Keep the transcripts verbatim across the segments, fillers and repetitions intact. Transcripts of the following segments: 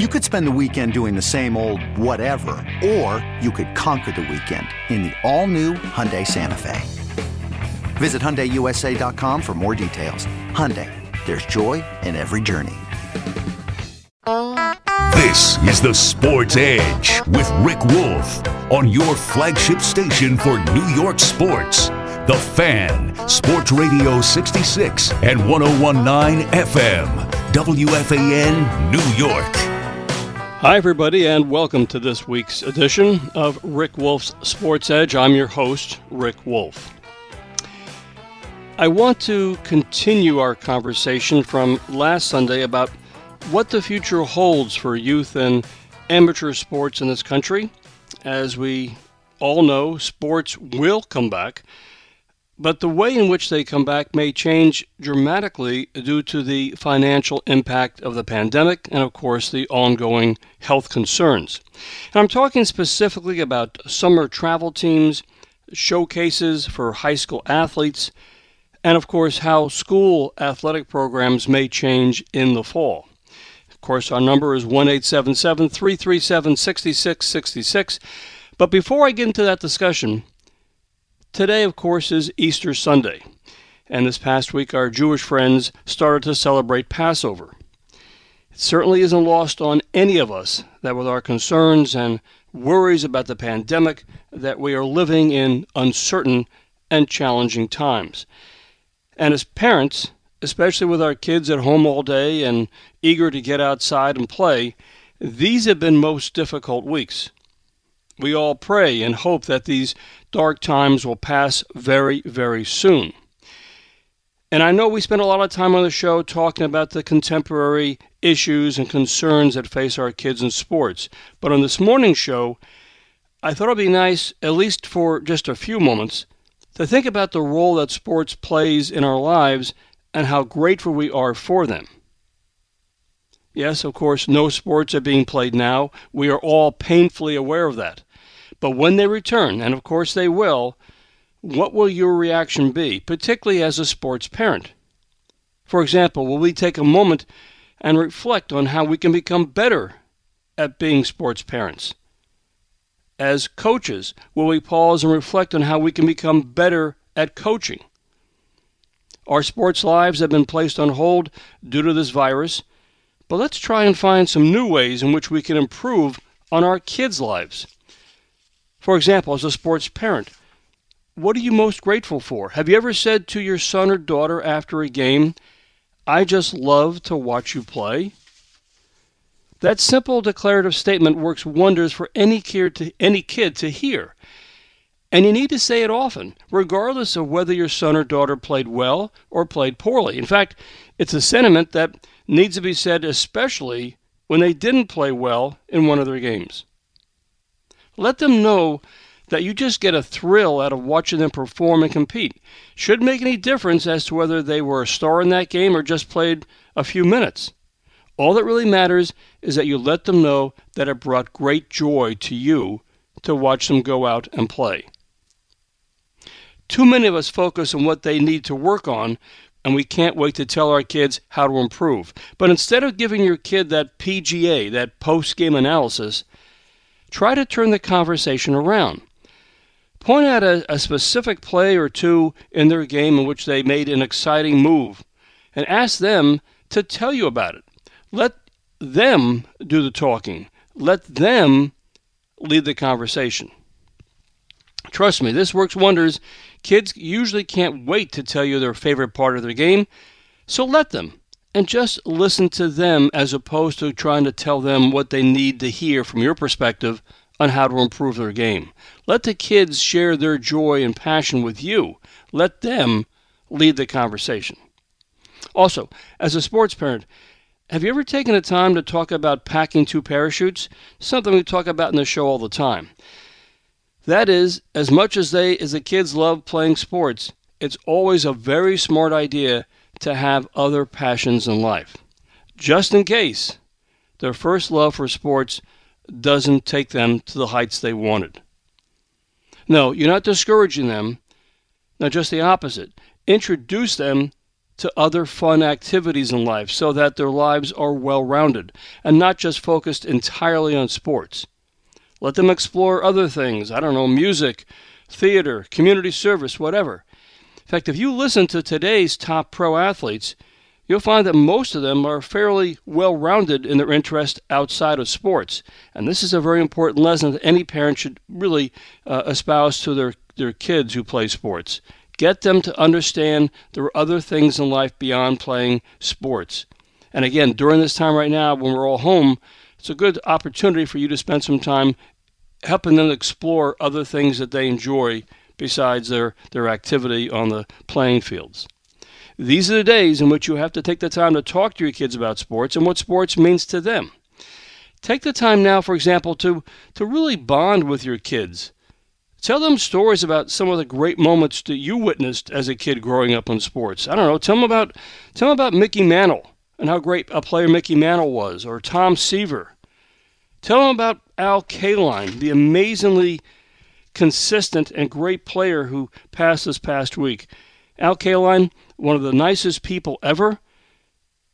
You could spend the weekend doing the same old whatever, or you could conquer the weekend in the all-new Hyundai Santa Fe. Visit Hyundai U S A dot com for more details. Hyundai, there's joy in every journey. This is the Sports Edge with Rick Wolf on your flagship station for New York sports. The Fan, Sports Radio sixty-six and one oh one point nine F M, W F A N, New York. Hi, everybody, and welcome to this week's edition of Rick Wolf's Sports Edge. I'm your host, Rick Wolf. I want to continue our conversation from last Sunday about what the future holds for youth and amateur sports in this country. As we all know, sports will come back, but the way in which they come back may change dramatically due to the financial impact of the pandemic and, of course, the ongoing health concerns. And I'm talking specifically about summer travel teams, showcases for high school athletes, and, of course, how school athletic programs may change in the fall. Of course, our number is one eight seven seven, three three seven, six six six six. But before I get into that discussion, today, of course, is Easter Sunday, and this past week our Jewish friends started to celebrate Passover. It certainly isn't lost on any of us that with our concerns and worries about the pandemic that we are living in uncertain and challenging times. And as parents, especially with our kids at home all day and eager to get outside and play, these have been most difficult weeks. We all pray and hope that these dark times will pass very, very soon. And I know we spend a lot of time on the show talking about the contemporary issues and concerns that face our kids in sports. But on this morning's show, I thought it would be nice, at least for just a few moments, to think about the role that sports plays in our lives and how grateful we are for them. Yes, of course, no sports are being played now. We are all painfully aware of that. But when they return, and of course they will, what will your reaction be, particularly as a sports parent? For example, will we take a moment and reflect on how we can become better at being sports parents? As coaches, will we pause and reflect on how we can become better at coaching? Our sports lives have been placed on hold due to this virus, but let's try and find some new ways in which we can improve on our kids' lives. For example, as a sports parent, what are you most grateful for? Have you ever said to your son or daughter after a game, "I just love to watch you play"? That simple declarative statement works wonders for any kid to, any kid to hear. And you need to say it often, regardless of whether your son or daughter played well or played poorly. In fact, it's a sentiment that needs to be said, especially when they didn't play well in one of their games. Let them know that you just get a thrill out of watching them perform and compete. Shouldn't make any difference as to whether they were a star in that game or just played a few minutes. All that really matters is that you let them know that it brought great joy to you to watch them go out and play. Too many of us focus on what they need to work on, and we can't wait to tell our kids how to improve. But instead of giving your kid that P G A, that post-game analysis, try to turn the conversation around. Point out a, a specific play or two in their game in which they made an exciting move, and ask them to tell you about it. Let them do the talking. Let them lead the conversation. Trust me, this works wonders. Kids usually can't wait to tell you their favorite part of their game, so let them, and just listen to them as opposed to trying to tell them what they need to hear from your perspective on how to improve their game. Let the kids share their joy and passion with you. Let them lead the conversation. Also, as a sports parent, Have you ever taken the time to talk about packing two parachutes? Something we talk about in the show all the time. That is, as much as they as the kids love playing sports, it's always a very smart idea to have other passions in life, just in case their first love for sports doesn't take them to the heights they wanted. No, you're not discouraging them. No, just the opposite. Introduce them to other fun activities in life so that their lives are well-rounded and not just focused entirely on sports. Let them explore other things. I don't know, music, theater, community service, whatever. In fact, if you listen to today's top pro athletes, you'll find that most of them are fairly well-rounded in their interest outside of sports. And this is a very important lesson that any parent should really uh, espouse to their, their kids who play sports. Get them to understand there are other things in life beyond playing sports. And again, during this time right now, when we're all home, it's a good opportunity for you to spend some time helping them explore other things that they enjoy besides their, their activity on the playing fields. These are the days in which you have to take the time to talk to your kids about sports and what sports means to them. Take the time now, for example, to, to really bond with your kids. Tell them stories about some of the great moments that you witnessed as a kid growing up in sports. I don't know, tell them about, tell them about Mickey Mantle and how great a player Mickey Mantle was, or Tom Seaver. Tell them about Al Kaline, the amazingly consistent and great player who passed this past week. Al Kaline, one of the nicest people ever,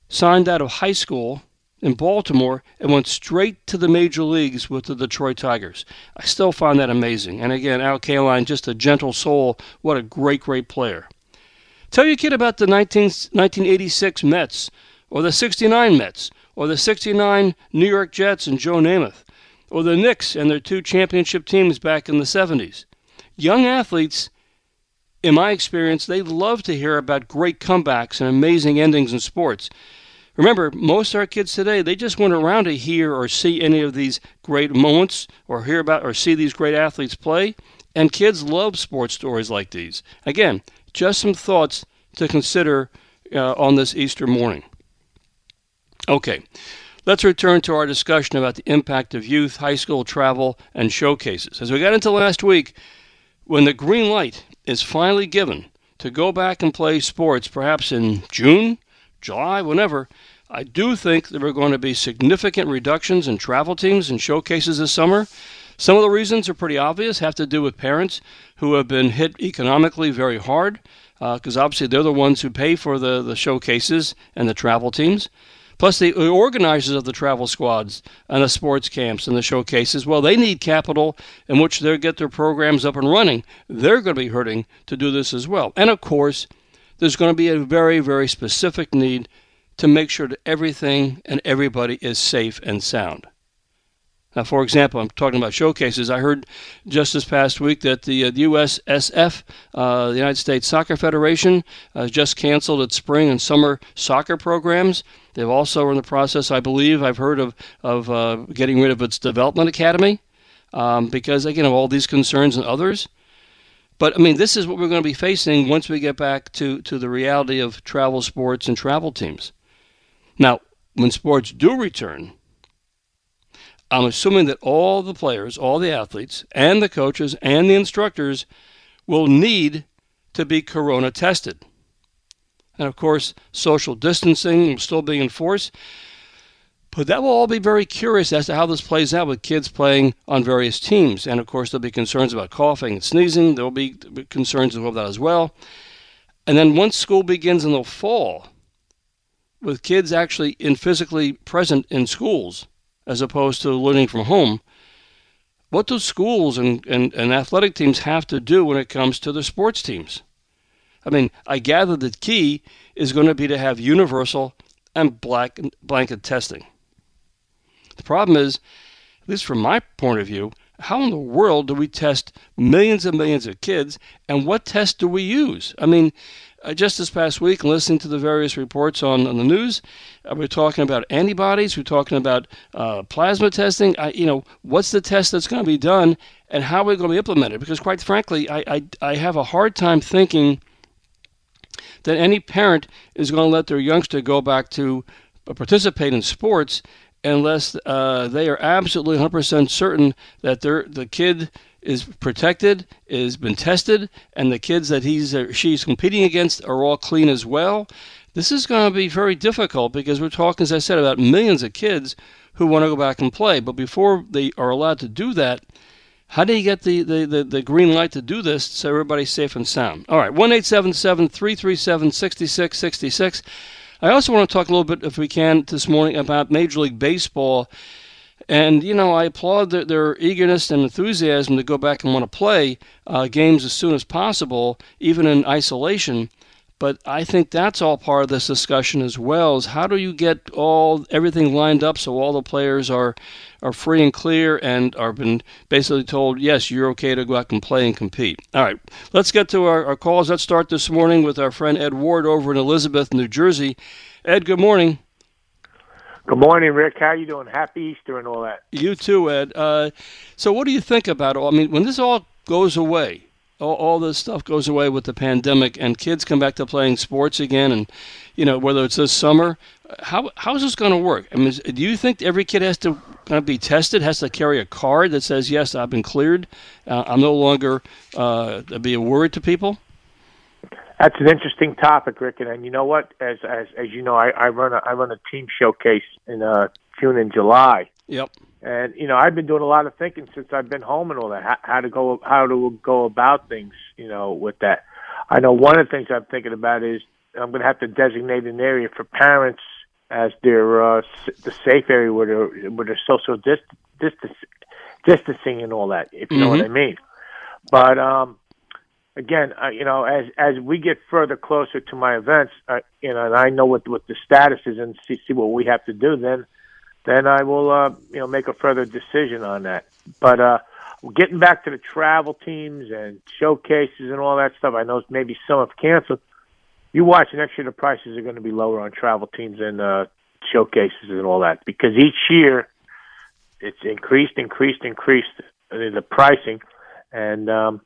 signed out of high school in Baltimore and went straight to the major leagues with the Detroit Tigers. I still find that amazing. And again, Al Kaline, just a gentle soul. What a great, great player. Tell your kid about the nineteen eighty-six Mets, or the sixty-nine Mets, or the sixty-nine New York Jets and Joe Namath, or the Knicks and their two championship teams back in the seventies. Young athletes, in my experience, they love to hear about great comebacks and amazing endings in sports. Remember, most of our kids today, they just weren't around to hear or see any of these great moments or hear about or see these great athletes play. And kids love sports stories like these. Again, just some thoughts to consider uh, on this Easter morning. Okay, let's return to our discussion about the impact of youth, high school travel, and showcases. As we got into last week, when the green light is finally given to go back and play sports, perhaps in June, July, whenever, I do think there are going to be significant reductions in travel teams and showcases this summer. Some of the reasons are pretty obvious, have to do with parents who have been hit economically very hard, because uh, obviously they're the ones who pay for the, the showcases and the travel teams. Plus, the organizers of the travel squads and the sports camps and the showcases, well, they need capital in which they'll get their programs up and running. They're going to be hurting to do this as well. And, of course, there's going to be a very, very specific need to make sure that everything and everybody is safe and sound. Now, for example, I'm talking about showcases. I heard just this past week that the, uh, the U S S F, uh, the United States Soccer Federation, has uh, just canceled its spring and summer soccer programs. They've also are in the process, I believe, I've heard of, of uh, getting rid of its development academy um, because, again, of all these concerns and others. But, I mean, this is what we're going to be facing once we get back to, to the reality of travel sports and travel teams. Now, when sports do return, I'm assuming that all the players, all the athletes, and the coaches, and the instructors will need to be corona tested. And, of course, social distancing will still be enforced. But that will all be very curious as to how this plays out with kids playing on various teams. And, of course, there'll be concerns about coughing and sneezing. There'll be concerns about that as well. And then once school begins in the fall, with kids actually in physically present in schools, as opposed to learning from home, what do schools and, and, and athletic teams have to do when it comes to the sports teams? I mean, I gather the key is going to be to have universal and black blanket testing. The problem is, at least from my point of view, how in the world do we test millions and millions of kids, and what test do we use? I mean, just this past week, listening to the various reports on, on the news, we're talking about antibodies, we're talking about uh, plasma testing. I, you know, what's the test that's going to be done, and how are we going to implement it? Because quite frankly, I, I, I have a hard time thinking that any parent is going to let their youngster go back to participate in sports unless uh, they are absolutely one hundred percent certain that they're, the kid is protected, has been tested, and the kids that he's or she's competing against are all clean as well. This is going to be very difficult because we're talking, as I said, about millions of kids who want to go back and play. But before they are allowed to do that, how do you get the, the, the, the green light to do this so everybody's safe and sound? All right, one eight seven seven, three three seven, six six six six. I also want to talk a little bit, if we can, this morning about Major League Baseball. And, you know, I applaud their, their eagerness and enthusiasm to go back and want to play uh, games as soon as possible, even in isolation. But I think that's all part of this discussion as well, is how do you get all everything lined up so all the players are, are free and clear and are been basically told, yes, you're okay to go out and play and compete. All right, let's get to our, our calls. Let's start this morning with our friend Ed Ward over in Elizabeth, New Jersey. Ed, good morning. Good morning, Rick. How you doing? Happy Easter and all that. You too, Ed. Uh, so what do you think about it? I mean, when this all goes away, all, all this stuff goes away with the pandemic and kids come back to playing sports again, and, you know, whether it's this summer, how how is this going to work? I mean, do you think every kid has to kind of be tested, has to carry a card that says, yes, I've been cleared, uh, I'm no longer uh, be a worry to people? That's an interesting topic, Rick, and, and you know what? As as as you know, I, I run a I run a team showcase in uh, June and July. Yep. And you know, I've been doing a lot of thinking since I've been home and all that. How, how to go how to go about things, you know, with that. I know one of the things I'm thinking about is I'm going to have to designate an area for parents as their uh, the safe area where they're, where they're social dist, distance, distancing and all that. If you mm-hmm. know what I mean. But um. Again, uh, you know, as as we get further closer to my events, uh, you know, and I know what what the status is and see, see what we have to do, then then I will, uh, you know, make a further decision on that. But uh, getting back to the travel teams and showcases and all that stuff, I know maybe some have canceled. You watch next year, the prices are going to be lower on travel teams and uh, showcases and all that, because each year it's increased, increased, increased the pricing, and um,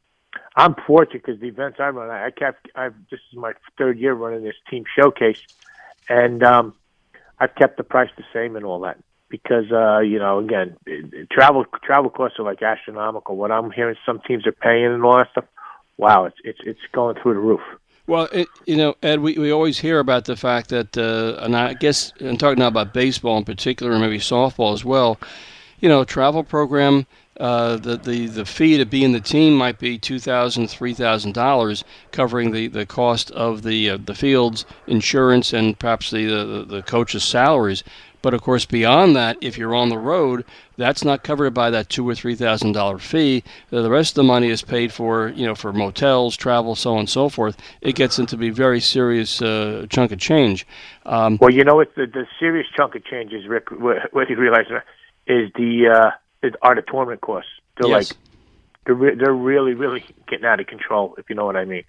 I'm fortunate because the events I run, I kept. I've this is my third year running this team showcase, and um, I've kept the price the same and all that because uh, you know, again, travel travel costs are like astronomical. What I'm hearing, some teams are paying and all that stuff. Wow, it's it's it's going through the roof. Well, it, you know, Ed, we, we always hear about the fact that, uh, and I guess I'm talking now about baseball in particular, and maybe softball as well. You know, travel program. Uh, the, the, the fee to be in the team might be two thousand dollars, three thousand dollars, covering the, the cost of the uh, the field's insurance and perhaps the, the, the coach's salaries. But, of course, beyond that, if you're on the road, that's not covered by that two thousand dollars or three thousand dollars fee. The rest of the money is paid for, you know, for motels, travel, so on and so forth. It gets into be very serious uh, chunk of change. Um, well, you know, it's the, the serious chunk of change is, Rick, whether you realize it or not, is the uh, – are the tournament costs. They're yes. like, they're, re- they're really, really getting out of control, if you know what I mean.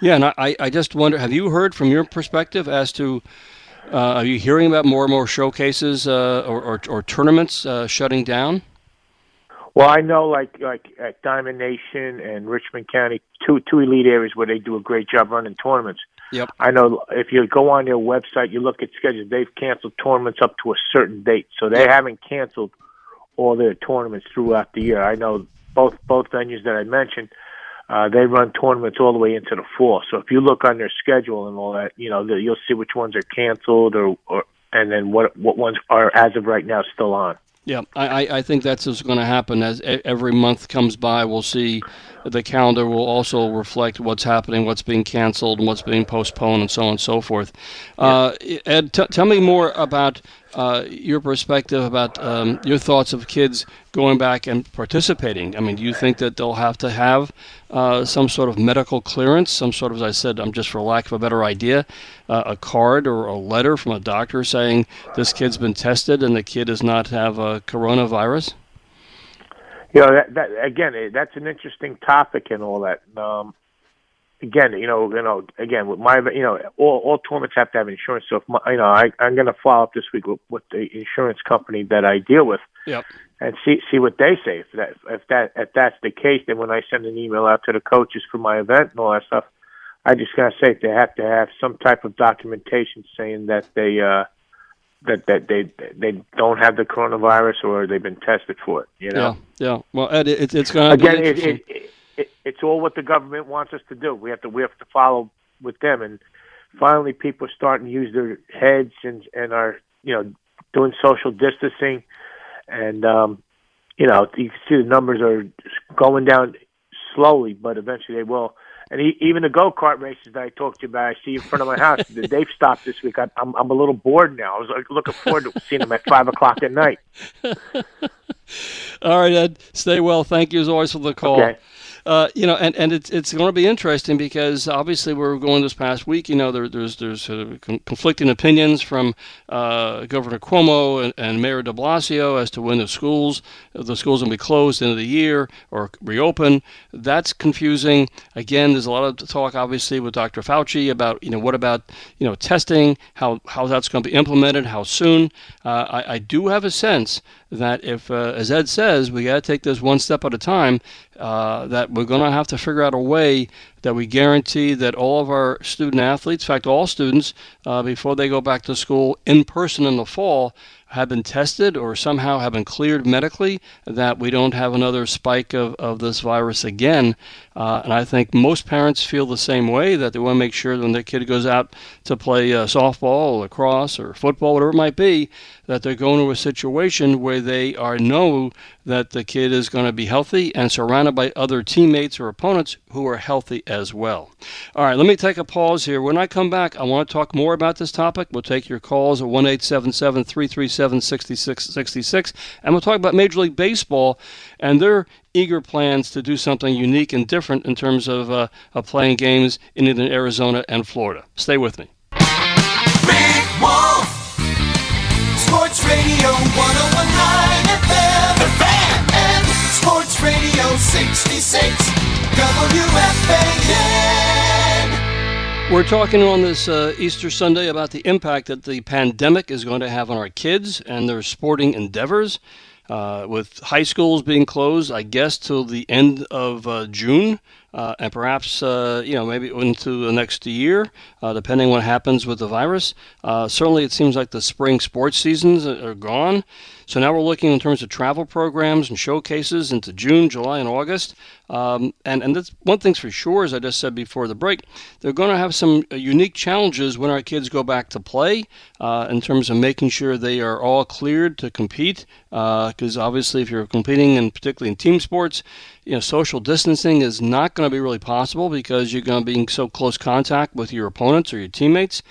Yeah, and I, I just wonder, have you heard from your perspective as to, uh, are you hearing about more and more showcases uh, or, or, or tournaments uh, shutting down? Well, I know like like at Diamond Nation and Richmond County, two two elite areas where they do a great job running tournaments. Yep. I know if you go on their website, you look at schedules, they've canceled tournaments up to a certain date, so they yep. haven't canceled all their tournaments throughout the year. I know both both venues that I mentioned, uh, they run tournaments all the way into the fall. So if you look on their schedule and all that, you know, the, you'll see which ones are canceled or, or and then what what ones are as of right now still on. Yeah, I, I think that's what's going to happen. As every month comes by, we'll see the calendar will also reflect what's happening, what's being canceled, and what's being postponed, and so on and so forth. Yeah. Uh, Ed, t- tell me more about uh, your perspective, about um, your thoughts of kids going back and participating. I mean, do you think that they'll have to have uh, some sort of medical clearance, some sort of, as I said, I'm just for lack of a better idea, uh, a card or a letter from a doctor saying this kid's been tested and the kid does not have a coronavirus? You know, that, that, again, that's an interesting topic and all that. Um, again, you know, you know, again with my, you know, all, all tournaments have to have insurance. So if my, you know, I, I'm going to follow up this week with, with the insurance company that I deal with, yep. and see see what they say. If that if that if that's the case, then when I send an email out to the coaches for my event and all that stuff, I just got to say they have to have some type of documentation saying that they. Uh, that, that they they don't have the coronavirus or they've been tested for it. You know? Yeah, yeah. Well, Ed, it, it's it's going to be interesting. Again, it, it, it, it's all what the government wants us to do. We have to we have to follow with them, and finally, people are starting to use their heads and and are you know doing social distancing, and um, you know you can see the numbers are going down slowly, but eventually they will. And he, even the go-kart races that I talked to you about, I see in front of my house, they've stopped this week. I, I'm I'm a little bored now. I was like, looking forward to seeing them at five o'clock at night. All right, Ed. Stay well. Thank you, as always, for the call. Okay. Uh, you know, and, and it's it's going to be interesting because obviously we're going this past week. You know, there, there's there's uh, conflicting opinions from uh, Governor Cuomo and, and Mayor de Blasio as to when the schools the schools will be closed end of the year or reopen. That's confusing. Again, there's a lot of talk obviously with Doctor Fauci about you know what about you know testing, how how that's going to be implemented, how soon. Uh, I, I do have a sense that if, uh, as Ed says, we got to take this one step at a time. Uh, that we're going to have to figure out a way that we guarantee that all of our student athletes, in fact, all students, uh, before they go back to school in person in the fall, have been tested or somehow have been cleared medically, that we don't have another spike of, of this virus again. Uh, and I think most parents feel the same way, that they want to make sure that when their kid goes out to play uh, softball or lacrosse or football, whatever it might be, that they're going to a situation where they are know that the kid is going to be healthy and surrounded by other teammates or opponents who are healthy as well. All right, let me take a pause here. When I come back, I want to talk more about this topic. We'll take your calls at one eight seven seven, three three seven, six six six six, and we'll talk about Major League Baseball and their eager plans to do something unique and different in terms of, uh, of playing games in either Arizona and Florida. Stay with me. Rick Wolf, Sports Radio one oh one point nine F M, the Fan, and Sports Radio sixty-six. W F A N. We're talking on this uh, Easter Sunday about the impact that the pandemic is going to have on our kids and their sporting endeavors. Uh, with high schools being closed, I guess, till the end of uh, June, uh, and perhaps, uh, you know, maybe into the next year, uh, depending what happens with the virus. Uh, certainly, it seems like the spring sports seasons are gone. So now we're looking in terms of travel programs and showcases into June, July, and August. Um, and and that's one thing's for sure, as I just said before the break, they're going to have some unique challenges when our kids go back to play uh, in terms of making sure they are all cleared to compete. Because uh, obviously, if you're competing, and particularly in team sports, you know, social distancing is not going to be really possible because you're going to be in so close contact with your opponents or your teammates.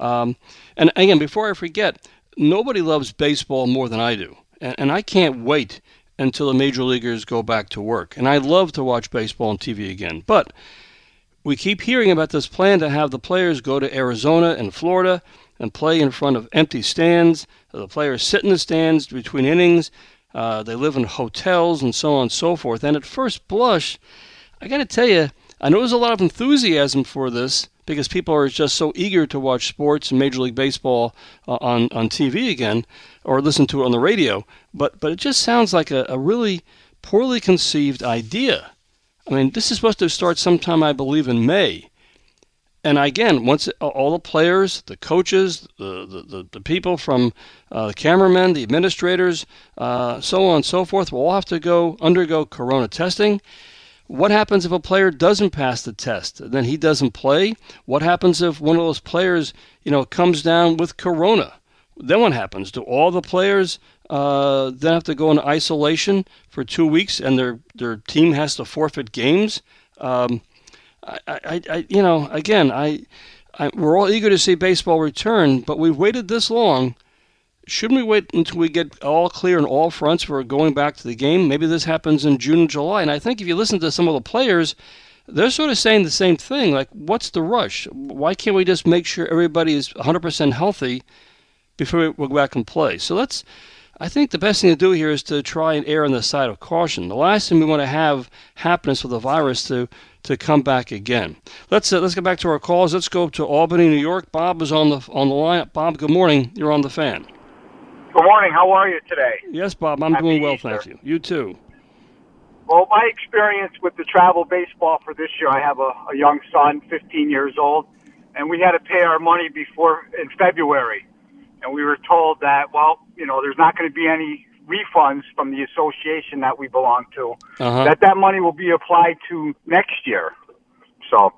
Um, and again, before I forget, nobody loves baseball more than I do, and, and I can't wait until the major leaguers go back to work. And I love to watch baseball on T V again, but we keep hearing about this plan to have the players go to Arizona and Florida and play in front of empty stands. The players sit in the stands between innings. Uh, they live in hotels and so on and so forth. And at first blush, I got to tell you, I know there's a lot of enthusiasm for this, because people are just so eager to watch sports and Major League Baseball uh, on, on T V again or listen to it on the radio. But but it just sounds like a, a really poorly conceived idea. I mean, this is supposed to start sometime, I believe, in May. And again, once all the players, the coaches, the the, the, the people from uh, the cameramen, the administrators, uh, so on and so forth, will all have to go undergo corona testing. What happens if a player doesn't pass the test? Then he doesn't play. What happens if one of those players, you know, comes down with corona? Then what happens? Do all the players uh, then have to go into isolation for two weeks, and their their team has to forfeit games? Um, I, I, I, you know, again, I, I we're all eager to see baseball return, but we've waited this long. Shouldn't we wait until we get all clear on all fronts for going back to the game? Maybe this happens in June and July. And I think if you listen to some of the players, they're sort of saying the same thing. Like, what's the rush? Why can't we just make sure everybody is one hundred percent healthy before we go back and play? So that's, I think the best thing to do here is to try and err on the side of caution. The last thing we want to have happen is for the virus to to come back again. Let's uh, let's get back to our calls. Let's go to Albany, New York. Bob is on the on the line. Bob, good morning. You're on the Fan. Good morning. How are you today? Yes, Bob. I'm Happy doing well, Easter. Thank you. You too. Well, my experience with the travel baseball for this year, I have a, a young son, fifteen years old, and we had to pay our money before in February. and we were told that, well, you know, there's not going to be any refunds from the association that we belong to, uh-huh. that that money will be applied to next year. So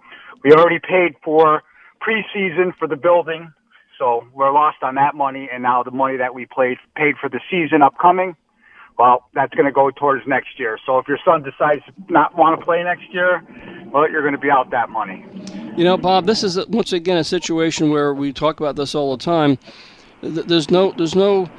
we already paid for preseason for the building, so we're lost on that money, and now the money that we played, paid for the season upcoming, well, that's going to go towards next year. So if your son decides to not want to play next year, well, you're going to be out that money. You know, Bob, this is, once again, a situation where we talk about this all the time. There's no, there's no,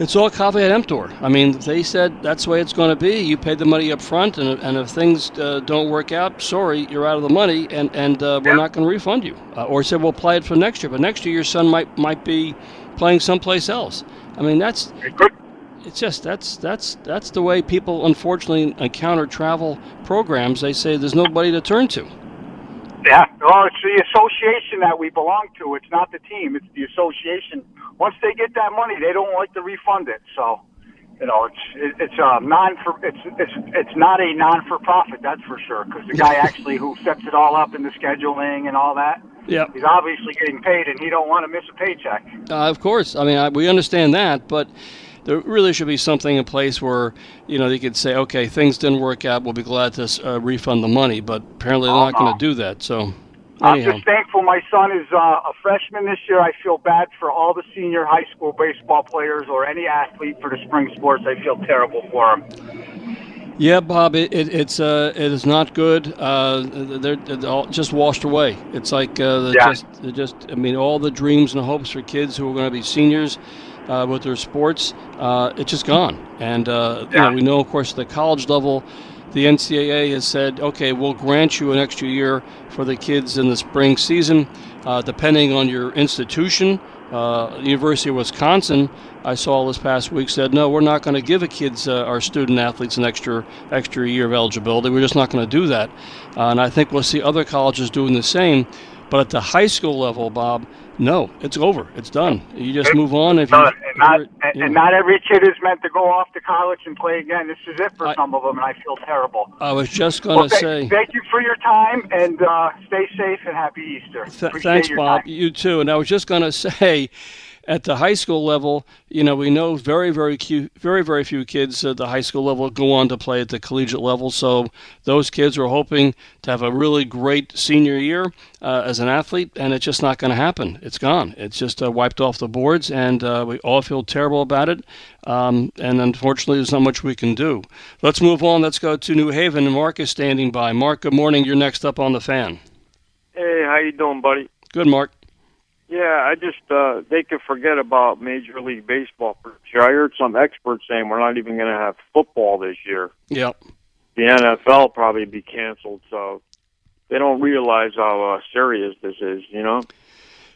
it's all caveat emptor. I mean, they said that's the way it's going to be. You pay the money up front, and, and if things uh, don't work out, sorry, you're out of the money, and, and uh, we're yeah. not going to refund you. Uh, or said we'll apply it for next year, but next year your son might might be playing someplace else. I mean, that's it's just that's that's that's the way people unfortunately encounter travel programs. They say there's nobody to turn to. Yeah, well, it's the association that we belong to. It's not the team. It's the association. Once they get that money, they don't like to refund it. So, you know, it's it's a non for it's it's it's not a non for profit. That's for sure. Because the guy actually who sets it all up in the scheduling and all that, yeah, he's obviously getting paid, and he don't want to miss a paycheck. Uh, of course, I mean I, we understand that, but there really should be something in place where, you know, they could say, okay, things didn't work out. We'll be glad to uh, refund the money. But apparently they're oh, not no. going to do that. So, anyhow. I'm just thankful my son is uh, a freshman this year. I feel bad for all the senior high school baseball players or any athlete for the spring sports. I feel terrible for them. Yeah, Bob, it, it, it's, uh, it is not good. Uh, they're, they're all just washed away. It's like uh, they're yeah. just, they're just, I mean, all the dreams and hopes for kids who are going to be seniors Uh, with their sports, uh, it's just gone. And uh, yeah. you know, we know, of course, at the college level, the N C double A has said, okay, we'll grant you an extra year for the kids in the spring season, uh, depending on your institution. Uh, the University of Wisconsin, I saw this past week, said, no, we're not going to give a kids, uh, our student athletes, an extra extra year of eligibility. We're just not going to do that. Uh, and I think we'll see other colleges doing the same. But at the high school level, Bob, no, it's over. It's done. You just move on. If you, and, not, and, you know. and not every kid is meant to go off to college and play again. This is it for I, some of them, and I feel terrible. I was just going to well, th- say. Thank you for your time, and uh, stay safe and happy Easter. Th- thanks, Bob. Time. You too. And I was just going to say, at the high school level, you know, we know very, very, few, very, very few kids at the high school level go on to play at the collegiate level. So those kids are hoping to have a really great senior year uh, as an athlete, and it's just not going to happen. It's gone. It's just uh, wiped off the boards, and uh, we all feel terrible about it. Um, and unfortunately, there's not much we can do. Let's move on. Let's go to New Haven, and Mark is standing by. Mark, good morning. You're next up on the fan. Hey, how you doing, buddy? Good, Mark. Yeah, I just, uh, they could forget about Major League Baseball for sure. I heard some experts saying we're not even going to have football this year. Yep. The N F L probably be canceled, so they don't realize how uh, serious this is, you know?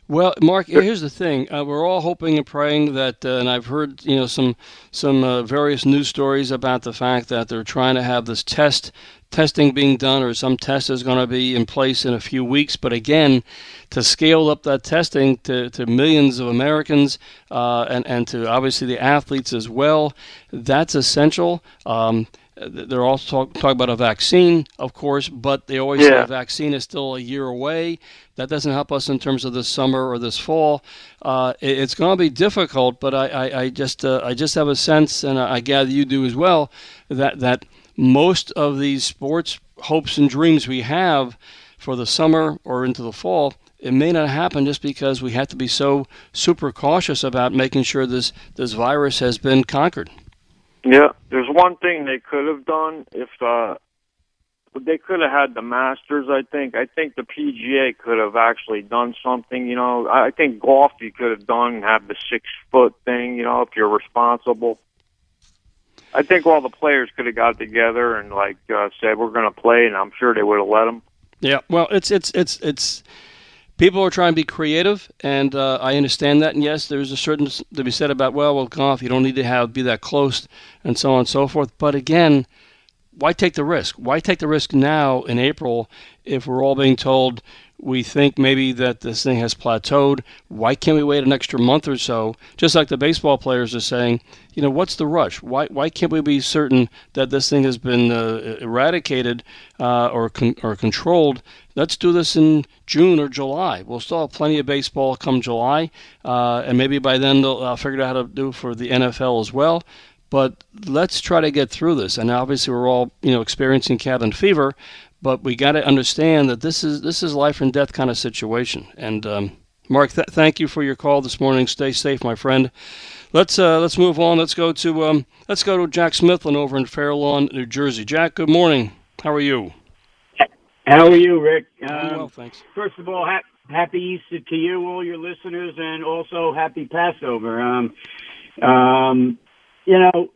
Well, Mark, here's the thing. Uh, we're all hoping and praying that, uh, and I've heard, you know, some some uh, various news stories about the fact that they're trying to have this test testing being done, or some test is going to be in place in a few weeks. But again, to scale up that testing to, to millions of Americans uh, and, and to obviously the athletes as well, that's essential. Um, they're also talking talk about a vaccine, of course, but they always yeah. say a vaccine is still a year away. That doesn't help us in terms of this summer or this fall. Uh, it, it's going to be difficult, but I, I, I just uh, I just have a sense, and I, I gather you do as well, that that most of these sports hopes and dreams we have for the summer or into the fall, it may not happen just because we have to be so super cautious about making sure this, this virus has been conquered. Yeah, there's one thing they could have done. If uh, they could have had the Masters, I think. I think the P G A could have actually done something, you know. I think golf you could have done, have the six-foot thing, you know, if you're responsible. I think all the players could have got together and, like, uh, said, we're going to play, and I'm sure they would have let them. Yeah, well, it's it's it's it's... people are trying to be creative, and uh, I understand that. And yes, there's a certain to be said about, well, well, golf, you don't need to have be that close, and so on and so forth. But again, why take the risk? Why take the risk now in April if we're all being told We think maybe that this thing has plateaued. Why can't we wait an extra month or so? Just like the baseball players are saying, you know, what's the rush? Why why can't we be certain that this thing has been uh, eradicated uh, or con- or controlled? Let's do this in June or July. We'll still have plenty of baseball come July, uh, and maybe by then they'll uh, figure out how to do for the N F L as well. But let's try to get through this. And obviously, we're all you know experiencing cabin fever. But we got to understand that this is this is life and death kind of situation. And um, Mark, th- thank you for your call this morning. Stay safe, my friend. Let's uh, let's move on. Let's go to um, let's go to Jack Smithlin over in Fairlawn, New Jersey. Jack, good morning. How are you? How are you, Rick? Um, well, thanks. First of all, ha- happy Easter to you, all your listeners, and also happy Passover. Um, um, you know.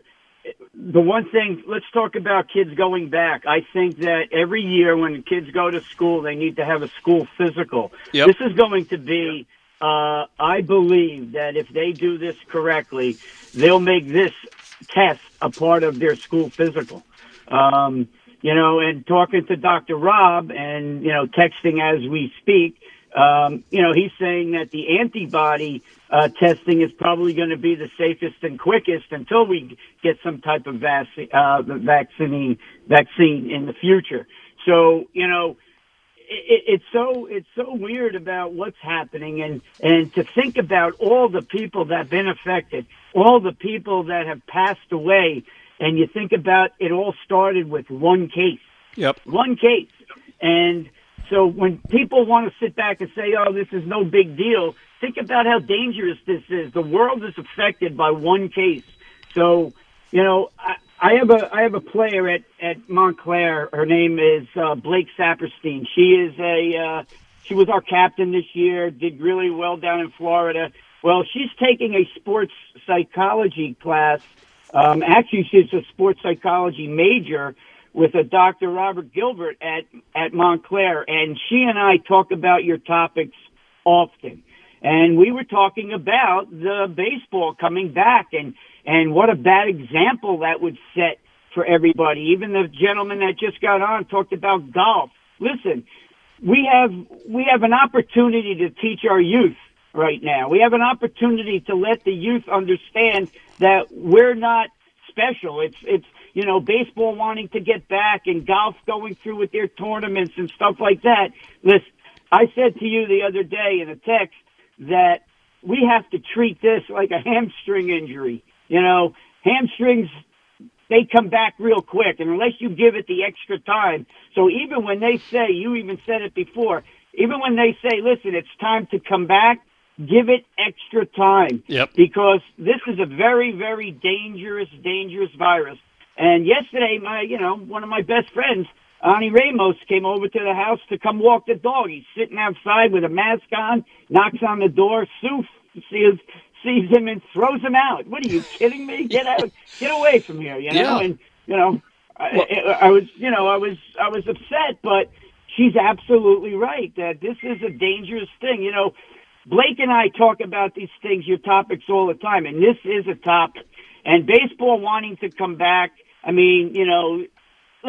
The one thing, let's talk about kids going back. I think that every year when kids go to school, they need to have a school physical. Yep. This is going to be, uh, I believe that if they do this correctly, they'll make this test a part of their school physical. Um, you know, and talking to Doctor Rob and, you know, texting as we speak, um, you know, he's saying that the antibody Uh, testing is probably going to be the safest and quickest until we get some type of vac- uh, vaccine vaccine in the future. So, you know, it, it's so it's so weird about what's happening, and, and to think about all the people that have been affected, all the people that have passed away, and you think about it all started with one case. Yep. One case. And so when people want to sit back and say, oh, this is no big deal, think about how dangerous this is. The world is affected by one case. So, you know, I, I have a I have a player at, at Montclair. Her name is uh, Blake Saperstein. She is a uh, she was our captain this year. Did really well down in Florida. Well, she's taking a sports psychology class. Um, actually, she's a sports psychology major with a Doctor Robert Gilbert at at Montclair, and she and I talk about your topics often. And we were talking about the baseball coming back and, and what a bad example that would set for everybody. Even the gentleman that just got on talked about golf. Listen, we have, we have an opportunity to teach our youth right now. We have an opportunity to let the youth understand that we're not special. It's, it's, you know, baseball wanting to get back and golf going through with their tournaments and stuff like that. Listen, I said to you the other day in a text, that we have to treat this like a hamstring injury. You know, hamstrings, they come back real quick, and unless you give it the extra time. So even when they say, you even said it before, even when they say, listen, it's time to come back, give it extra time. Yep. Because this is a very, very dangerous, dangerous virus. And yesterday, my, you know, one of my best friends, Ani Ramos, came over to the house to come walk the dog. He's sitting outside with a mask on, knocks on the door. Sue sees, sees him and throws him out. What are you kidding me? Get out! Get away from here! You know, yeah. and you know, well, I, I was, you know, I was, I was upset, but she's absolutely right that this is a dangerous thing. You know, Blake and I talk about these things, your topics, all the time, and this is a topic. And baseball wanting to come back. I mean, you know.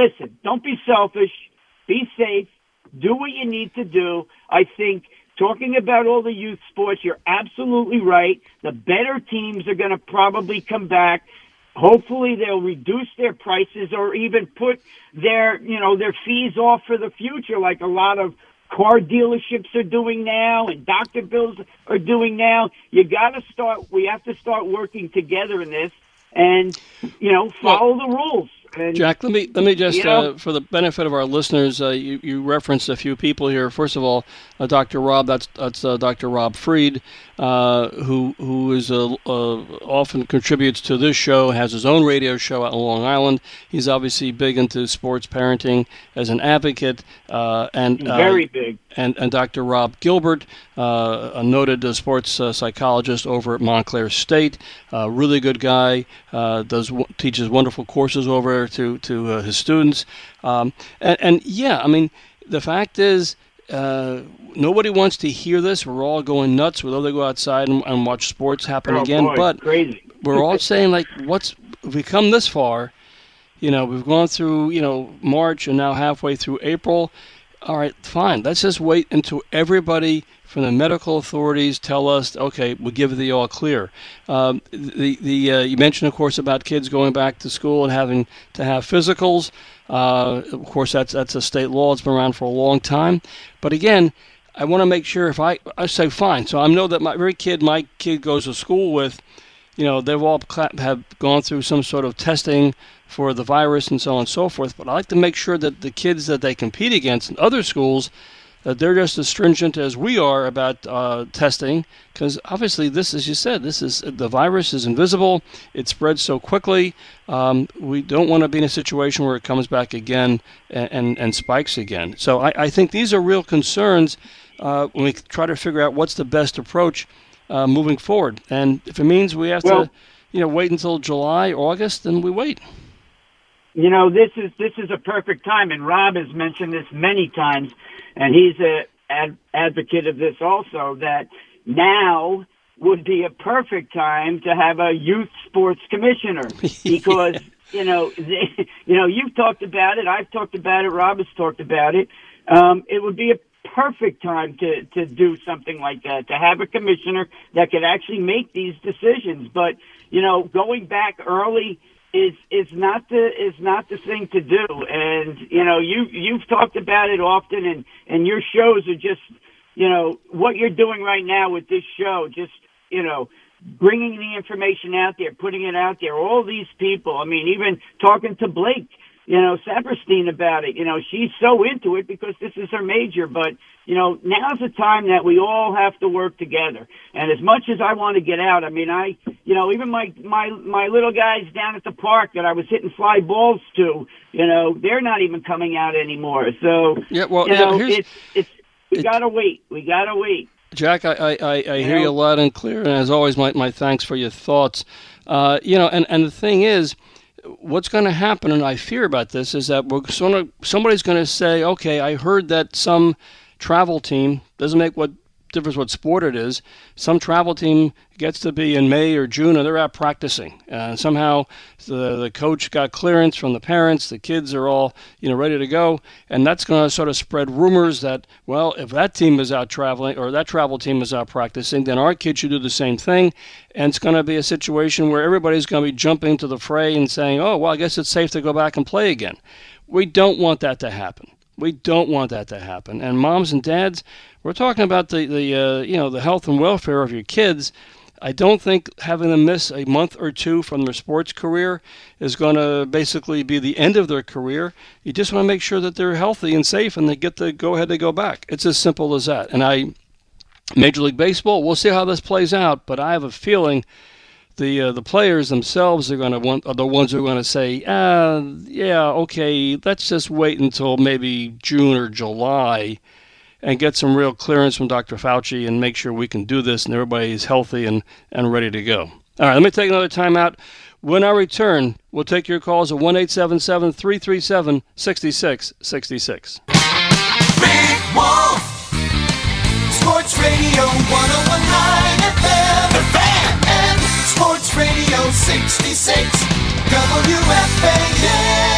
Listen, don't be selfish. Be safe. Do what you need to do. I think talking about all the youth sports, you're absolutely right. The better teams are going to probably come back. Hopefully they'll reduce their prices or even put their, you know, their fees off for the future, like a lot of car dealerships are doing now and doctor bills are doing now. You got to start, we have to start working together in this and, you know, follow well, the rules. And, Jack, let me let me just, you know, uh, for the benefit of our listeners, uh, you, you referenced a few people here. First of all, uh, Doctor Rob, that's that's uh, Doctor Rob Fried, uh, who who is uh, uh, often contributes to this show, has his own radio show out in Long Island. He's obviously big into sports parenting as an advocate, uh, and uh, very big. And and Doctor Rob Gilbert, uh, a noted uh, sports uh, psychologist over at Montclair State, uh, really good guy, uh, does teaches wonderful courses over there to to uh, his students, um, and, and yeah, I mean, the fact is, uh, nobody wants to hear this. We're all going nuts. We'll only go outside and, and watch sports happen oh, again. Boy, but crazy. We're all saying, like, what's we've come this far? You know, we've gone through you know March and now halfway through April. all right, fine. Let's just wait until everybody from the medical authorities tell us, okay, we'll give the all clear. Um, the the uh, you mentioned, of course, about kids going back to school and having to have physicals. Uh, of course, that's that's a state law. It's been around for a long time. But again, I want to make sure if I, I say fine. So I know that my every kid my kid goes to school with, you know, they've all have gone through some sort of testing for the virus and so on and so forth. But I like to make sure that the kids that they compete against in other schools, that they're just as stringent as we are about uh, testing. Because obviously this, as you said, this is the virus is invisible. It spreads so quickly. Um, we don't want to be in a situation where it comes back again and, and, and spikes again. So I, I think these are real concerns uh, when we try to figure out what's the best approach Uh, moving forward. And if it means we have well, to, you know, wait until July, August, then we wait. You know, this is this is a perfect time, and Rob has mentioned this many times, and he's an ad- advocate of this also, that now would be a perfect time to have a youth sports commissioner because, yeah. you know, they, you know, you've talked about it, I've talked about it, Rob has talked about it. Um, it would be a perfect time to, to do something like that, to have a commissioner that could actually make these decisions. But, you know, going back early is, is not the, is not the thing to do. And, you know, you, you've talked about it often, and, and your shows are just, you know, what you're doing right now with this show, just, you know, bringing the information out there, putting it out there, all these people. I mean, even talking to Blake, you know, Saperstein about it. You know, she's so into it because this is her major. But, you know, now's the time that we all have to work together. And as much as I want to get out, I mean, I, you know, even my, my, my little guys down at the park that I was hitting fly balls to, you know, they're not even coming out anymore. So, yeah, well, you yeah, know, it's, it's, we it, gotta wait. We gotta wait. Jack, I, I, I, I you hear know? you loud and clear. And as always, my, my thanks for your thoughts. Uh, you know, and, and the thing is, what's going to happen, and I fear about this, is that we're gonna, somebody's going to say, okay, I heard that some travel team, doesn't make what difference what sport it is, some travel team gets to be in May or June and they're out practicing. Uh, somehow the, the coach got clearance from the parents, the kids are all, you know, ready to go, and that's going to sort of spread rumors that, well, if that team is out traveling or that travel team is out practicing, then our kids should do the same thing. And it's going to be a situation where everybody's going to be jumping to the fray and saying, oh, well, I guess it's safe to go back and play again. We don't want that to happen. We don't want that to happen. And moms and dads, we're talking about the, the uh, you know, the health and welfare of your kids. I don't think having them miss a month or two from their sports career is going to basically be the end of their career. You just want to make sure that they're healthy and safe and they get the go ahead to go back. It's as simple as that. And I, Major League Baseball, we'll see how this plays out, but I have a feeling the uh, the players themselves are going to want are the ones who are going to say, uh, yeah, okay, let's just wait until maybe June or July and get some real clearance from Doctor Fauci and make sure we can do this and everybody's healthy and, and ready to go. All right, let me take another time out. When I return, we'll take your calls at one eight seven seven, three three seven, six six six six. Rick Wolf, Sports Radio one oh one nine F M. The Fan and Sports Radio sixty-six W F A N.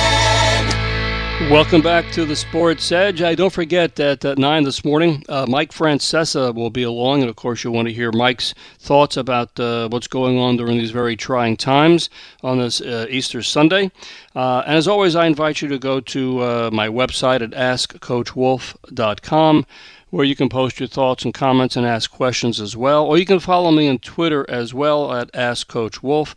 Welcome back to the Sports Edge. I don't forget that at nine this morning, uh, Mike Francesa will be along, and of course you'll want to hear Mike's thoughts about uh, what's going on during these very trying times on this uh, Easter Sunday. Uh, and as always, I invite you to go to uh, my website at ask coach wolf dot com, where you can post your thoughts and comments and ask questions as well. Or you can follow me on Twitter as well at ask coach wolf.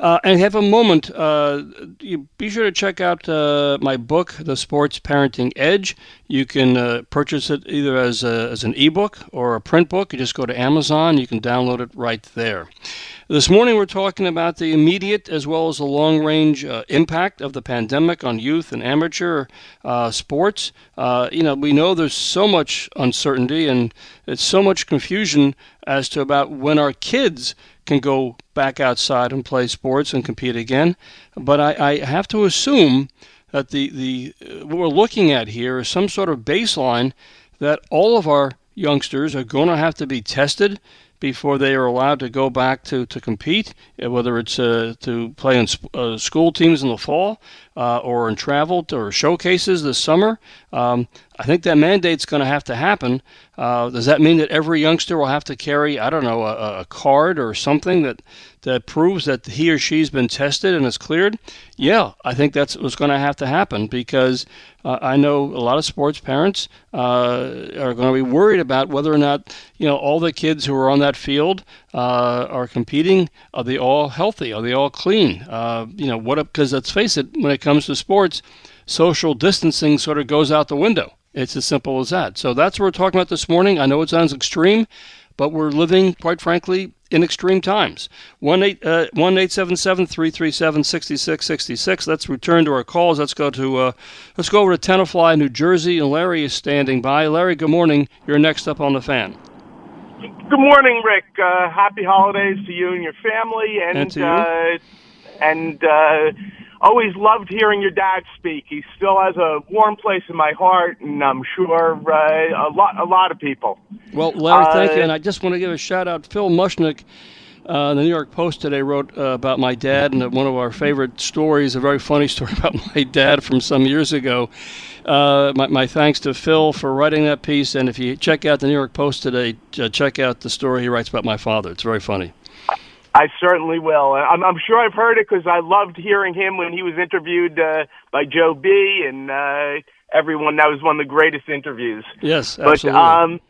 Uh, and have a moment, uh, you be sure to check out uh, my book, The Sports Parenting Edge. You can uh, purchase it either as, a, as an ebook or a print book. You just go to Amazon. You can download it right there. This morning we're talking about the immediate as well as the long-range uh, impact of the pandemic on youth and amateur uh, sports. Uh, you know, we know there's so much uncertainty and it's so much confusion as to about when our kids can go back outside and play sports and compete again. But I, I have to assume that the, the what we're looking at here is some sort of baseline that all of our youngsters are going to have to be tested before they are allowed to go back to, to compete, whether it's uh, to play in sp- uh, school teams in the fall uh, or in travel to, or showcases this summer. Um, I think that mandate's going to have to happen. Uh, does that mean that every youngster will have to carry, I don't know, a, a card or something that, that proves that he or she's been tested and is cleared? Yeah, I think that's what's going to have to happen, because uh, I know a lot of sports parents uh, are going to be worried about whether or not, you know, all the kids who are on that field uh, are competing. Are they all healthy? Are they all clean? Uh, you know, what? Because let's face it, when it comes to sports, social distancing sort of goes out the window. It's as simple as that. So that's what we're talking about this morning. I know it sounds extreme, but we're living, quite frankly, in extreme times. one eight seven seven, three three seven, six six six six. Let's return to our calls. Let's go to uh, let's go over to Tenafly, New Jersey, and Larry is standing by. Larry, good morning. You're next up on the fan. Good morning, Rick. Uh, happy holidays to you and your family, and and to you. Uh, and uh, Always loved hearing your dad speak. He still has a warm place in my heart, and I'm sure uh, a lot, a lot of people. Well, Larry, uh, thank you, and I just want to give a shout out. Phil Mushnick, uh, the New York Post today, wrote uh, about my dad, and one of our favorite stories, a very funny story about my dad from some years ago. Uh, my, my thanks to Phil for writing that piece, and if you check out the New York Post today, uh, check out the story he writes about my father. It's very funny. I certainly will. I'm, I'm sure I've heard it, because I loved hearing him when he was interviewed uh, by Joe B. and uh, everyone. That was one of the greatest interviews. Yes, absolutely. But um,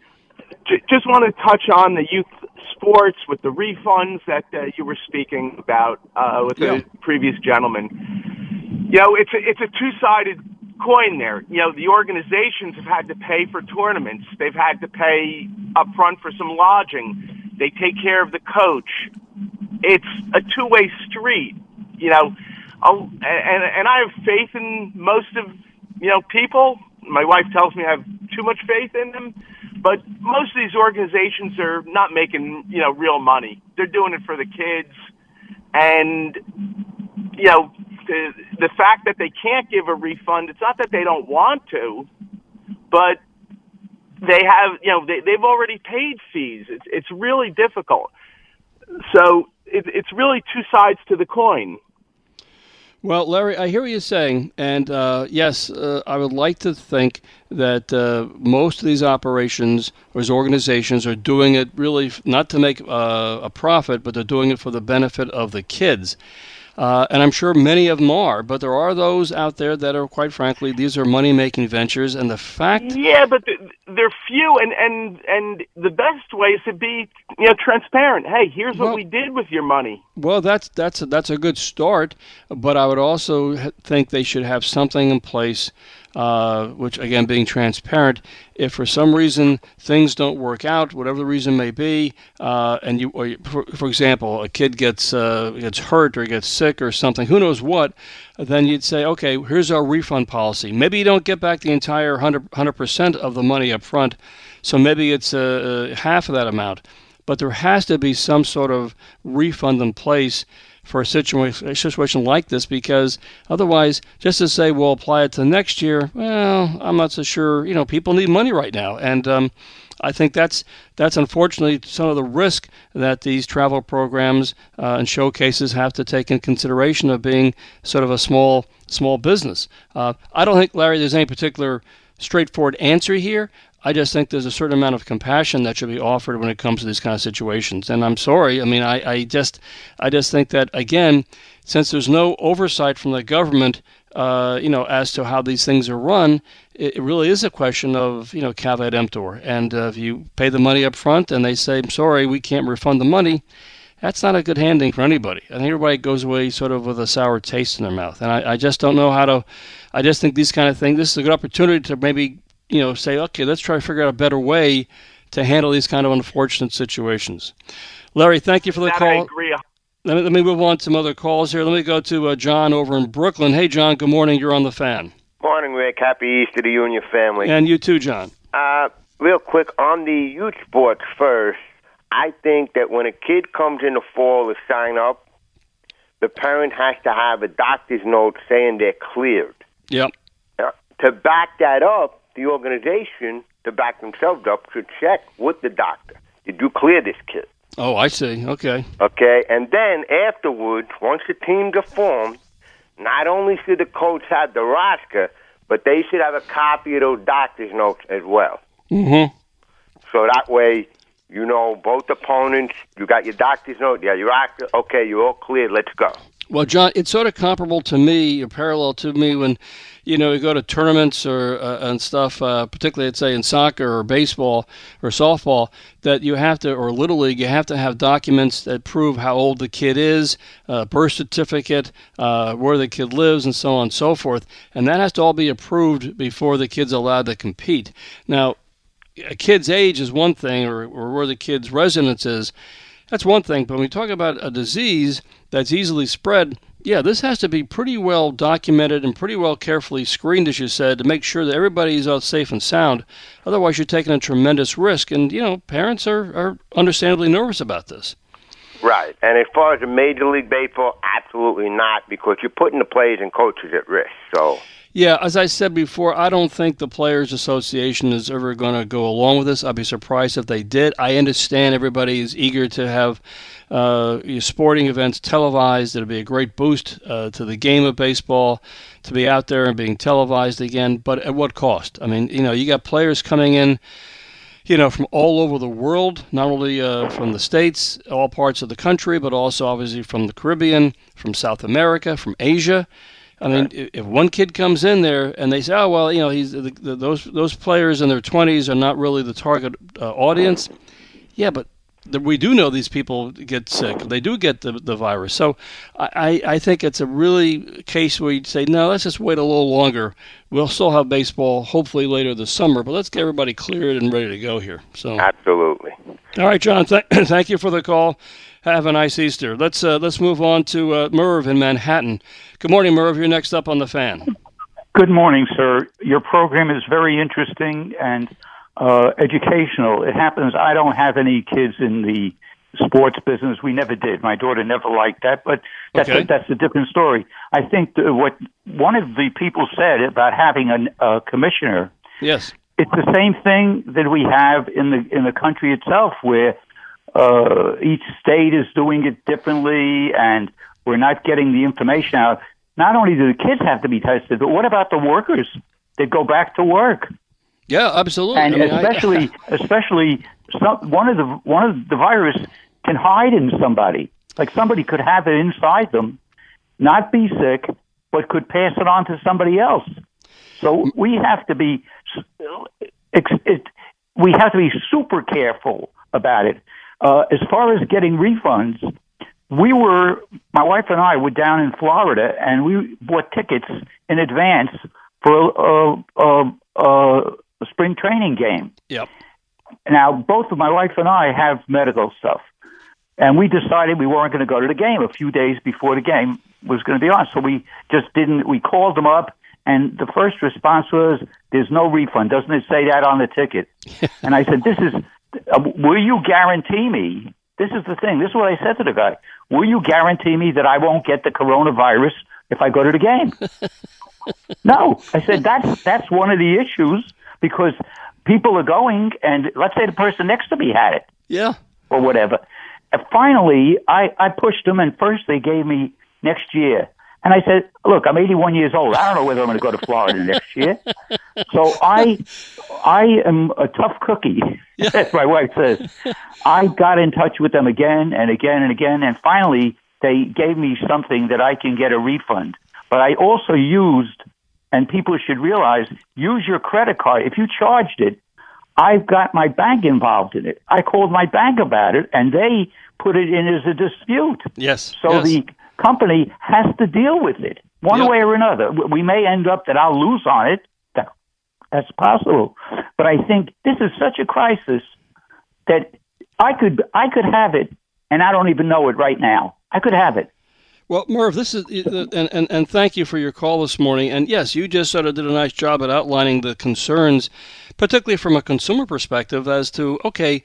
j- just want to touch on the youth sports with the refunds that uh, you were speaking about uh, with yeah. the previous gentleman. You know, it's a, it's a two-sided coin there. You know, the organizations have had to pay for tournaments. They've had to pay up front for some lodging. They take care of the coach. It's a two-way street, you know, I'll, and and I have faith in most of, you know, people. My wife tells me I have too much faith in them, but most of these organizations are not making, you know, real money. They're doing it for the kids, and, you know, the, the fact that they can't give a refund, it's not that they don't want to, but they have, you know, they, they've already paid fees. It's, it's really difficult. So it, it's really two sides to the coin. Well, Larry, I hear what you're saying. And, uh, yes, uh, I would like to think that uh, most of these operations or these organizations are doing it really not to make uh, a profit, but they're doing it for the benefit of the kids. Uh, and I'm sure many of them are, but there are those out there that are, quite frankly, these are money-making ventures, and the fact... Yeah, but they're few, and, and, and the best way is to be, you know, transparent. Hey, here's well, what we did with your money. Well, that's that's a, that's a good start, but I would also think they should have something in place, uh, which, again, being transparent, if for some reason things don't work out, whatever the reason may be, uh, and you, or you for, for example, a kid gets uh, gets hurt or gets sick, or something, who knows what, then you'd say, okay, here's our refund policy. Maybe you don't get back the entire one hundred percent of the money up front, so maybe it's uh, half of that amount. But there has to be some sort of refund in place for a situation, a situation like this, because otherwise, just to say we'll apply it to next year, well, I'm not so sure. You know, people need money right now, and um, I think that's that's unfortunately some of the risk that these travel programs uh, and showcases have to take in consideration of being sort of a small small business. Uh, I don't think, Larry, there's any particular straightforward answer here. I just think there's a certain amount of compassion that should be offered when it comes to these kind of situations. And I'm sorry. I mean, I, I just I just think that, again, since there's no oversight from the government, uh, you know, as to how these things are run, it, it really is a question of, you know, caveat emptor. And uh, if you pay the money up front and they say, I'm sorry, we can't refund the money, that's not a good handing for anybody. I think everybody goes away sort of with a sour taste in their mouth. And I, I just don't know how to – I just think these kind of things – this is a good opportunity to maybe – you know, say, okay, let's try to figure out a better way to handle these kind of unfortunate situations. Larry, thank you for the that call. I agree. Let me, let me move on to some other calls here. Let me go to uh, John over in Brooklyn. Hey, John, good morning. You're on the fan. Morning, Rick. Happy Easter to you and your family. And you too, John. Uh, real quick, on the youth sports first, I think that when a kid comes in the fall to sign up, the parent has to have a doctor's note saying they're cleared. Yep. Uh, to back that up, the organization, to back themselves up, should check with the doctor. Did you clear this kid? Oh, I see. Okay. Okay, and then afterwards, once the teams are formed, not only should the coach have the roster, but they should have a copy of those doctor's notes as well. Mm-hmm. So that way, you know, both opponents, you got your doctor's note, yeah, you're okay, you're all clear, let's go. Well, John, it's sort of comparable to me, or parallel to me, when, you know, you go to tournaments or uh, and stuff, uh, particularly, let's say, in soccer or baseball or softball, that you have to, or Little League, you have to have documents that prove how old the kid is, uh, birth certificate, uh, where the kid lives, and so on and so forth. And that has to all be approved before the kid's allowed to compete. Now, a kid's age is one thing, or, or where the kid's residence is. That's one thing, but when we talk about a disease that's easily spread, yeah, this has to be pretty well documented and pretty well carefully screened, as you said, to make sure that everybody's out safe and sound. Otherwise, you're taking a tremendous risk, and, you know, parents are, are understandably nervous about this. Right, and as far as the Major League Baseball, absolutely not, because you're putting the players and coaches at risk, so... Yeah, as I said before, I don't think the Players Association is ever going to go along with this. I'd be surprised if they did. I understand everybody is eager to have uh, sporting events televised. It'll be a great boost uh, to the game of baseball to be out there and being televised again. But at what cost? I mean, you know, you got players coming in, you know, from all over the world, not only uh, from the States, all parts of the country, but also obviously from the Caribbean, from South America, from Asia. I mean, right. If one kid comes in there and they say, "Oh, well, you know, he's the, the, those those players in their twenties are not really the target uh, audience," yeah, but the, we do know these people get sick; they do get the, the virus. So, I, I think it's a really case where you'd say, "No, let's just wait a little longer. We'll still have baseball, hopefully later this summer, but let's get everybody cleared and ready to go here." So, absolutely. All right, John. Th- thank you for the call. Have a nice Easter. Let's uh, let's move on to uh, Merv in Manhattan. Good morning, Merv. You're next up on the fan. Good morning, sir. Your program is very interesting and uh, educational. It happens I don't have any kids in the sports business. We never did. My daughter never liked that, but that's, okay. a, that's a different story. I think what one of the people said about having a uh, commissioner, yes, it's the same thing that we have in the in the country itself where Uh, each state is doing it differently, and we're not getting the information out. Not only do the kids have to be tested, but what about the workers that go back to work? Yeah, absolutely. And I mean, especially, I... especially some, one of the one of the virus can hide in somebody. Like somebody could have it inside them, not be sick, but could pass it on to somebody else. So we have to be it, we have to be super careful about it. Uh, as far as getting refunds, we were, my wife and I were down in Florida, and we bought tickets in advance for a, a, a, a spring training game. Yep. Now, both of my wife and I have medical stuff, and we decided we weren't going to go to the game a few days before the game was going to be on. So we just didn't, we called them up, and the first response was, there's no refund. Doesn't it say that on the ticket? And I said, this is... Uh, will you guarantee me? This is the thing. This is what I said to the guy. Will you guarantee me that I won't get the coronavirus if I go to the game? No. I said, that's that's one of the issues because people are going, and let's say the person next to me had it. Yeah. Or whatever. And finally, I, I pushed them, and first they gave me next year. And I said, look, I'm eighty-one years old. I don't know whether I'm going to go to Florida next year. So I I am a tough cookie, yeah. As my wife says. I got in touch with them again and again and again, and finally they gave me something that I can get a refund. But I also used, and people should realize, use your credit card. If you charged it, I've got my bank involved in it. I called my bank about it, and they put it in as a dispute. Yes. So yes. the... company has to deal with it one yep. way or another. We may end up that I'll lose on it. That's possible. But I think this is such a crisis that I could I could have it, and I don't even know it right now. I could have it. Well, Merv, this is and, and, and thank you for your call this morning. And yes, you just sort of did a nice job at outlining the concerns particularly from a consumer perspective as to, okay,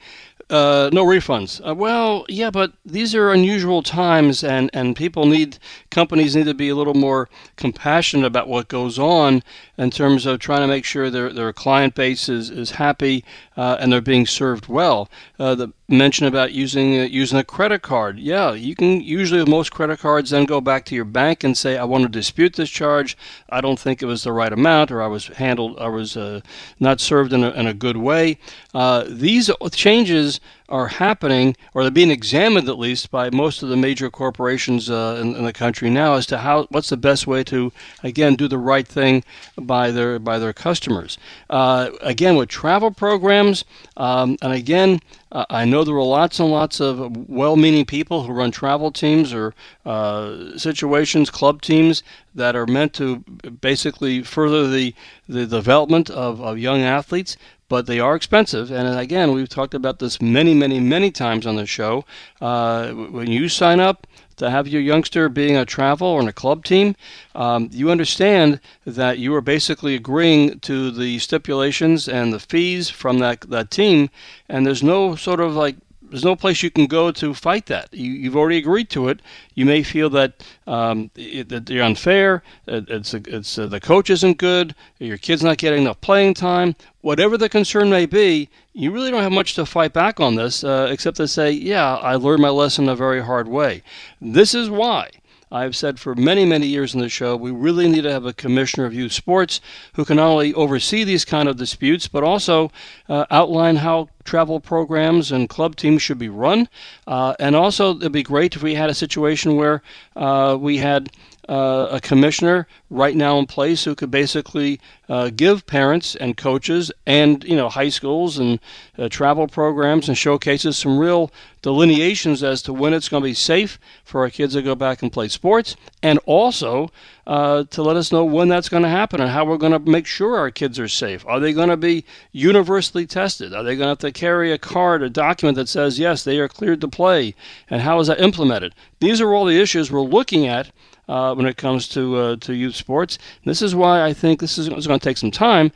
uh, no refunds. Uh, well, yeah, but these are unusual times, and, and people need, companies need to be a little more compassionate about what goes on in terms of trying to make sure their, their client base is, is happy uh, and they're being served well. Uh, the mention about using uh, using a credit card. Yeah, you can usually with most credit cards then go back to your bank and say, I want to dispute this charge. I don't think it was the right amount, or I was handled, I was uh, not served in a, in a good way. Uh, these changes are happening, or they're being examined at least by most of the major corporations uh, in, in the country now as to how, what's the best way to, again, do the right thing by their by their customers. Uh, again, with travel programs, um, and again, uh, I know there are lots and lots of well-meaning people who run travel teams or uh, situations, club teams that are meant to basically further the, the development of, of young athletes. But they are expensive, and again, we've talked about this many, many, many times on the show. Uh, when you sign up to have your youngster being a travel or in a club team, um, you understand that you are basically agreeing to the stipulations and the fees from that, that team, and there's no sort of like, there's no place you can go to fight that. You, you've already agreed to it. You may feel that um, it, that you're unfair. It, it's a, it's a, the coach isn't good. Your kid's not getting enough playing time. Whatever the concern may be, you really don't have much to fight back on this, uh, except to say, yeah, I learned my lesson a very hard way. This is why I've said for many, many years in the show, we really need to have a commissioner of youth sports who can not only oversee these kind of disputes, but also uh, outline how travel programs and club teams should be run. Uh, and also, it'd be great if we had a situation where uh, we had uh, a commissioner right now in place who could basically uh, give parents and coaches and, you know, high schools and uh, travel programs and showcases some real delineations as to when it's going to be safe for our kids to go back and play sports, and also uh, to let us know when that's going to happen and how we're going to make sure our kids are safe. Are they going to be universally tested? Are they going to have to carry a card, a document that says, yes, they are cleared to play, and how is that implemented? These are all the issues we're looking at uh, when it comes to, uh, to youth sports. And this is why I think this is going to take some time.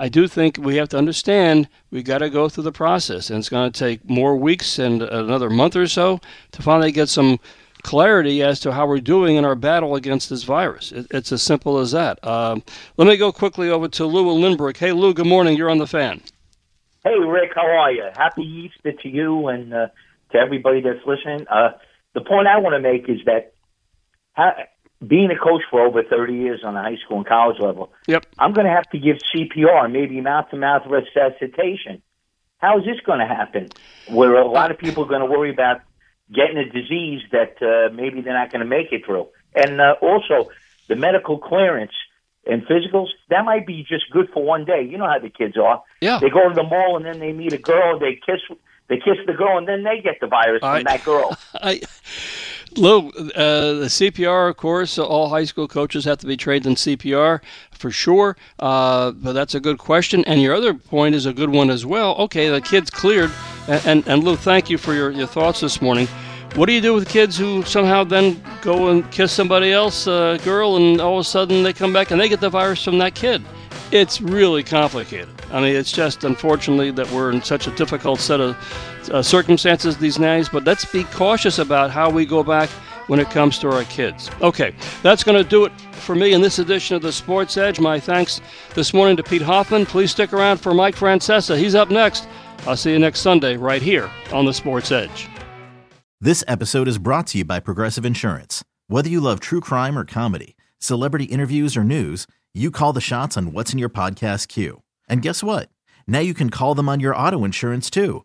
I do think we have to understand we got to go through the process, and it's going to take more weeks and another month or so to finally get some clarity as to how we're doing in our battle against this virus. It, it's as simple as that. Um, let me go quickly over to Lou in Lindbergh. Hey, Lou, good morning. You're on the fan. Hey, Rick, how are you? Happy Easter to you and uh, to everybody that's listening. Uh, the point I want to make is that ha- being a coach for over thirty years on the high school and college level, yep, I'm going to have to give C P R and maybe mouth-to-mouth resuscitation. How is this going to happen? Where a lot of people are going to worry about getting a disease that uh, maybe they're not going to make it through. And uh, also, the medical clearance and physicals, that might be just good for one day. You know how the kids are. Yeah. They go to the mall, and then they meet a girl, they kiss they kiss the girl, and then they get the virus I, from that girl. I, Lou, uh, the C P R, of course, all high school coaches have to be trained in C P R for sure, uh, but that's a good question. And your other point is a good one as well. Okay, the kid's cleared, and, and, and Lou, thank you for your, your thoughts this morning. What do you do with kids who somehow then go and kiss somebody else, a girl, and all of a sudden they come back and they get the virus from that kid? It's really complicated. I mean, it's just unfortunately that we're in such a difficult set of uh, circumstances these days, but let's be cautious about how we go back when it comes to our kids. Okay, that's going to do it for me in this edition of the Sports Edge. My thanks this morning to Pete Hoffman. Please stick around for Mike Francesa. He's up next. I'll see you next Sunday right here on the Sports Edge. This episode is brought to you by Progressive Insurance. Whether you love true crime or comedy, celebrity interviews or news, you call the shots on what's in your podcast queue. And guess what? Now you can call them on your auto insurance too